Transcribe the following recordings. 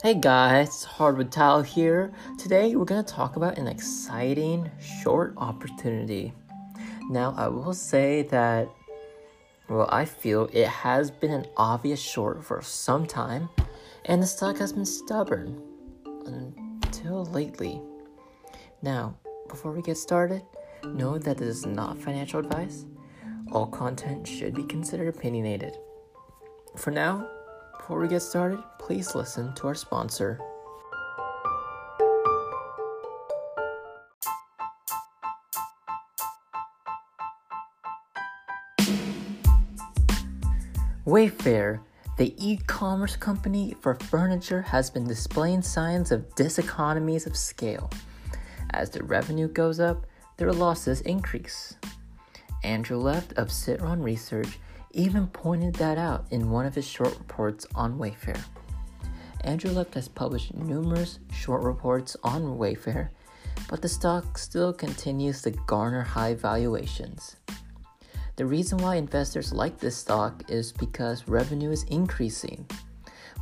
Hey guys, Hardwood Tile here. Today we're going to talk about an exciting short opportunity. Now I will say that, well, I feel it has been an obvious short for some time, and the stock has been stubborn until lately. Now, before we get started, know that this is not financial advice. All content should be considered opinionated. For now, before we get started, please listen to our sponsor. Wayfair, the e-commerce company for furniture, has been displaying signs of diseconomies of scale. As their revenue goes up, their losses increase. Andrew Left of Citron Research even pointed that out in one of his short reports on Wayfair. Andrew Left has published numerous short reports on Wayfair, but the stock still continues to garner high valuations. The reason why investors like this stock is because revenue is increasing.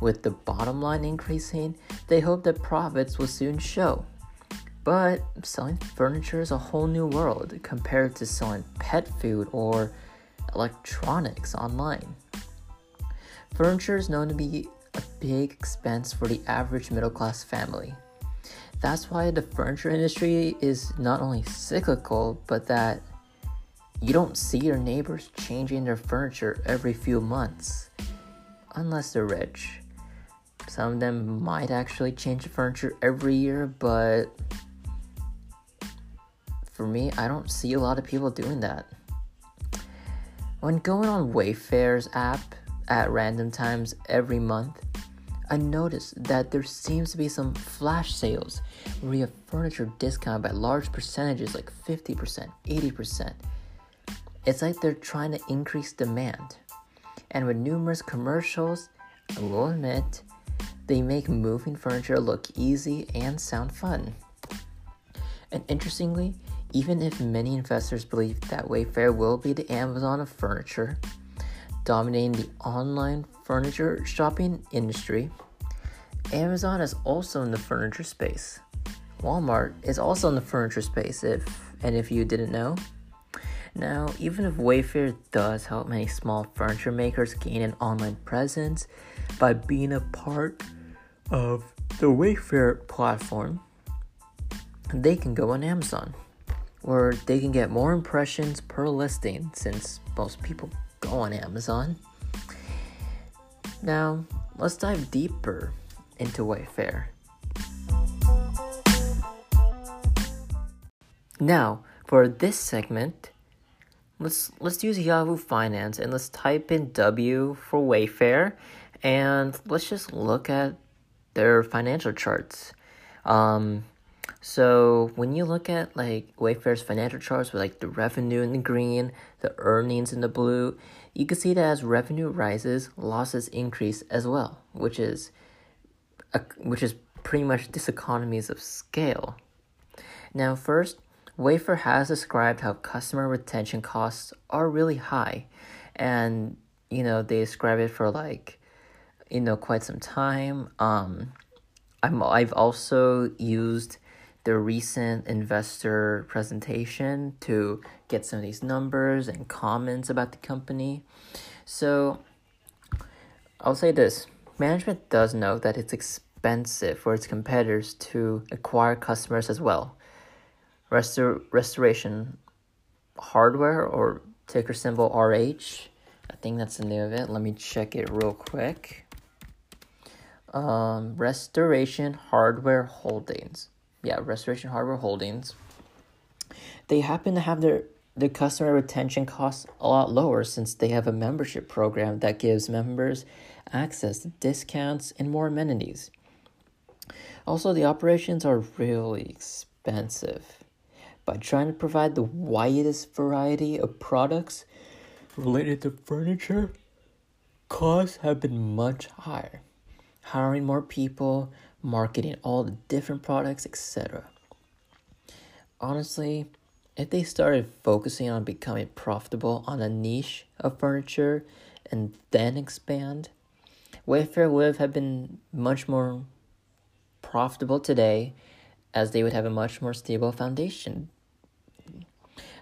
With the bottom line increasing, they hope that profits will soon show. But selling furniture is a whole new world compared to selling pet food or electronics online. Furniture is known to be a big expense for the average middle-class family. That's why the furniture industry is not only cyclical, but that you don't see your neighbors changing their furniture every few months, unless they're rich. Some of them might actually change the furniture every year, but for me, I don't see a lot of people doing that. When going on Wayfair's app at random times every month, I noticed that there seems to be some flash sales where you have furniture discounted by large percentages like 50%, 80%. It's like they're trying to increase demand. And with numerous commercials, I will admit, they make moving furniture look easy and sound fun. And interestingly, even if many investors believe that Wayfair will be the Amazon of furniture, dominating the online furniture shopping industry, Amazon is also in the furniture space. Walmart is also in the furniture space, if you didn't know. Now, even if Wayfair does help many small furniture makers gain an online presence by being a part of the Wayfair platform, they can go on Amazon, where they can get more impressions per listing since most people go on Amazon. Now, let's dive deeper into Wayfair. Now, for this segment, let's use Yahoo Finance and let's type in W for Wayfair, and let's just look at their financial charts. So when you look at like Wayfair's financial charts with like the revenue in the green, the earnings in the blue, you can see that as revenue rises, losses increase as well, which is pretty much diseconomies of scale. Now first, Wayfair has described how customer retention costs are really high, and they describe it for quite some time. I've also used the recent investor presentation to get some of these numbers and comments about the company. So I'll say this, management does know that it's expensive for its competitors to acquire customers as well. Restoration Hardware, or ticker symbol RH, I think that's the name of it. Let me check it real quick. Restoration Hardware Holdings. Yeah, Restoration Hardware Holdings. They happen to have their customer retention costs a lot lower since they have a membership program that gives members access to discounts and more amenities. Also, the operations are really expensive. By trying to provide the widest variety of products related to furniture, costs have been much higher. Hiring more people, marketing all the different products, etc. Honestly, if they started focusing on becoming profitable on a niche of furniture and then expand, Wayfair would have been much more profitable today, as they would have a much more stable foundation.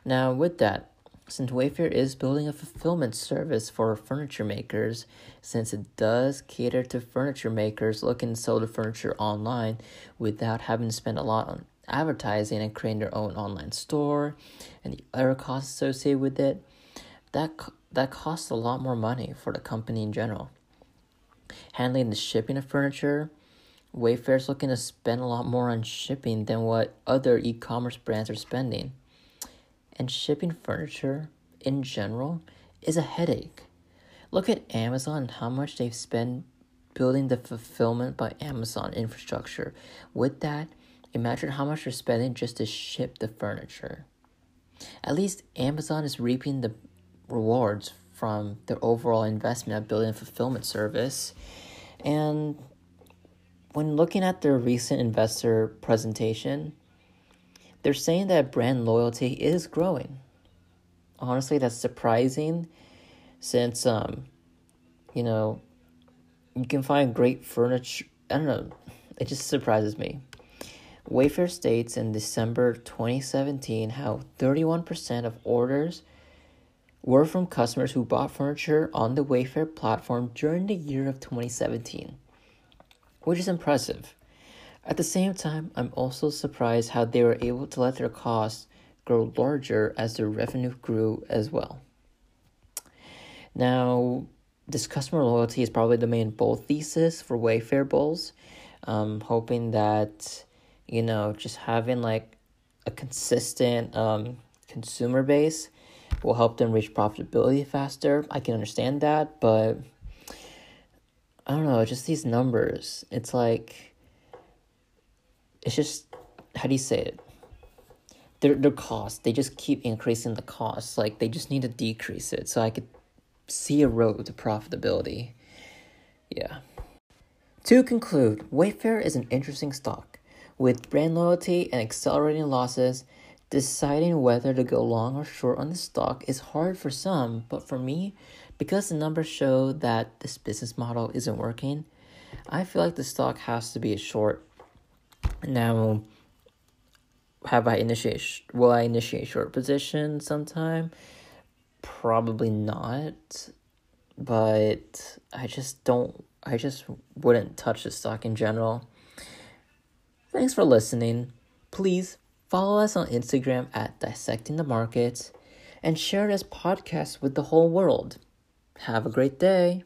Now, with that, since Wayfair is building a fulfillment service for furniture makers, since it does cater to furniture makers looking to sell the furniture online without having to spend a lot on advertising and creating their own online store and the other costs associated with it, that costs a lot more money for the company in general. Handling the shipping of furniture, Wayfair is looking to spend a lot more on shipping than what other e-commerce brands are spending. And shipping furniture, in general, is a headache. Look at Amazon and how much they've spent building the fulfillment by Amazon infrastructure. With that, imagine how much they're spending just to ship the furniture. At least Amazon is reaping the rewards from their overall investment of building a fulfillment service. And when looking at their recent investor presentation, they're saying that brand loyalty is growing. Honestly, that's surprising since, you can find great furniture. I don't know. It just surprises me. Wayfair states in December 2017 how 31% of orders were from customers who bought furniture on the Wayfair platform during the year of 2017, which is impressive. At the same time, I'm also surprised how they were able to let their costs grow larger as their revenue grew as well. Now, this customer loyalty is probably the main bull thesis for Wayfair bulls. Hoping that, just having like a consistent consumer base will help them reach profitability faster. I can understand that, but I don't know, just these numbers. It's like, it's just, how do you say it? Their costs, they just keep increasing the costs. Like, they just need to decrease it so I could see a road to profitability. Yeah. To conclude, Wayfair is an interesting stock. With brand loyalty and accelerating losses, deciding whether to go long or short on the stock is hard for some, but for me, because the numbers show that this business model isn't working, I feel like the stock has to be a short. Now, will I initiate short position sometime? Probably not, but I just wouldn't touch the stock in general. Thanks for listening. Please follow us on Instagram at Dissecting the Market and share this podcast with the whole world. Have a great day.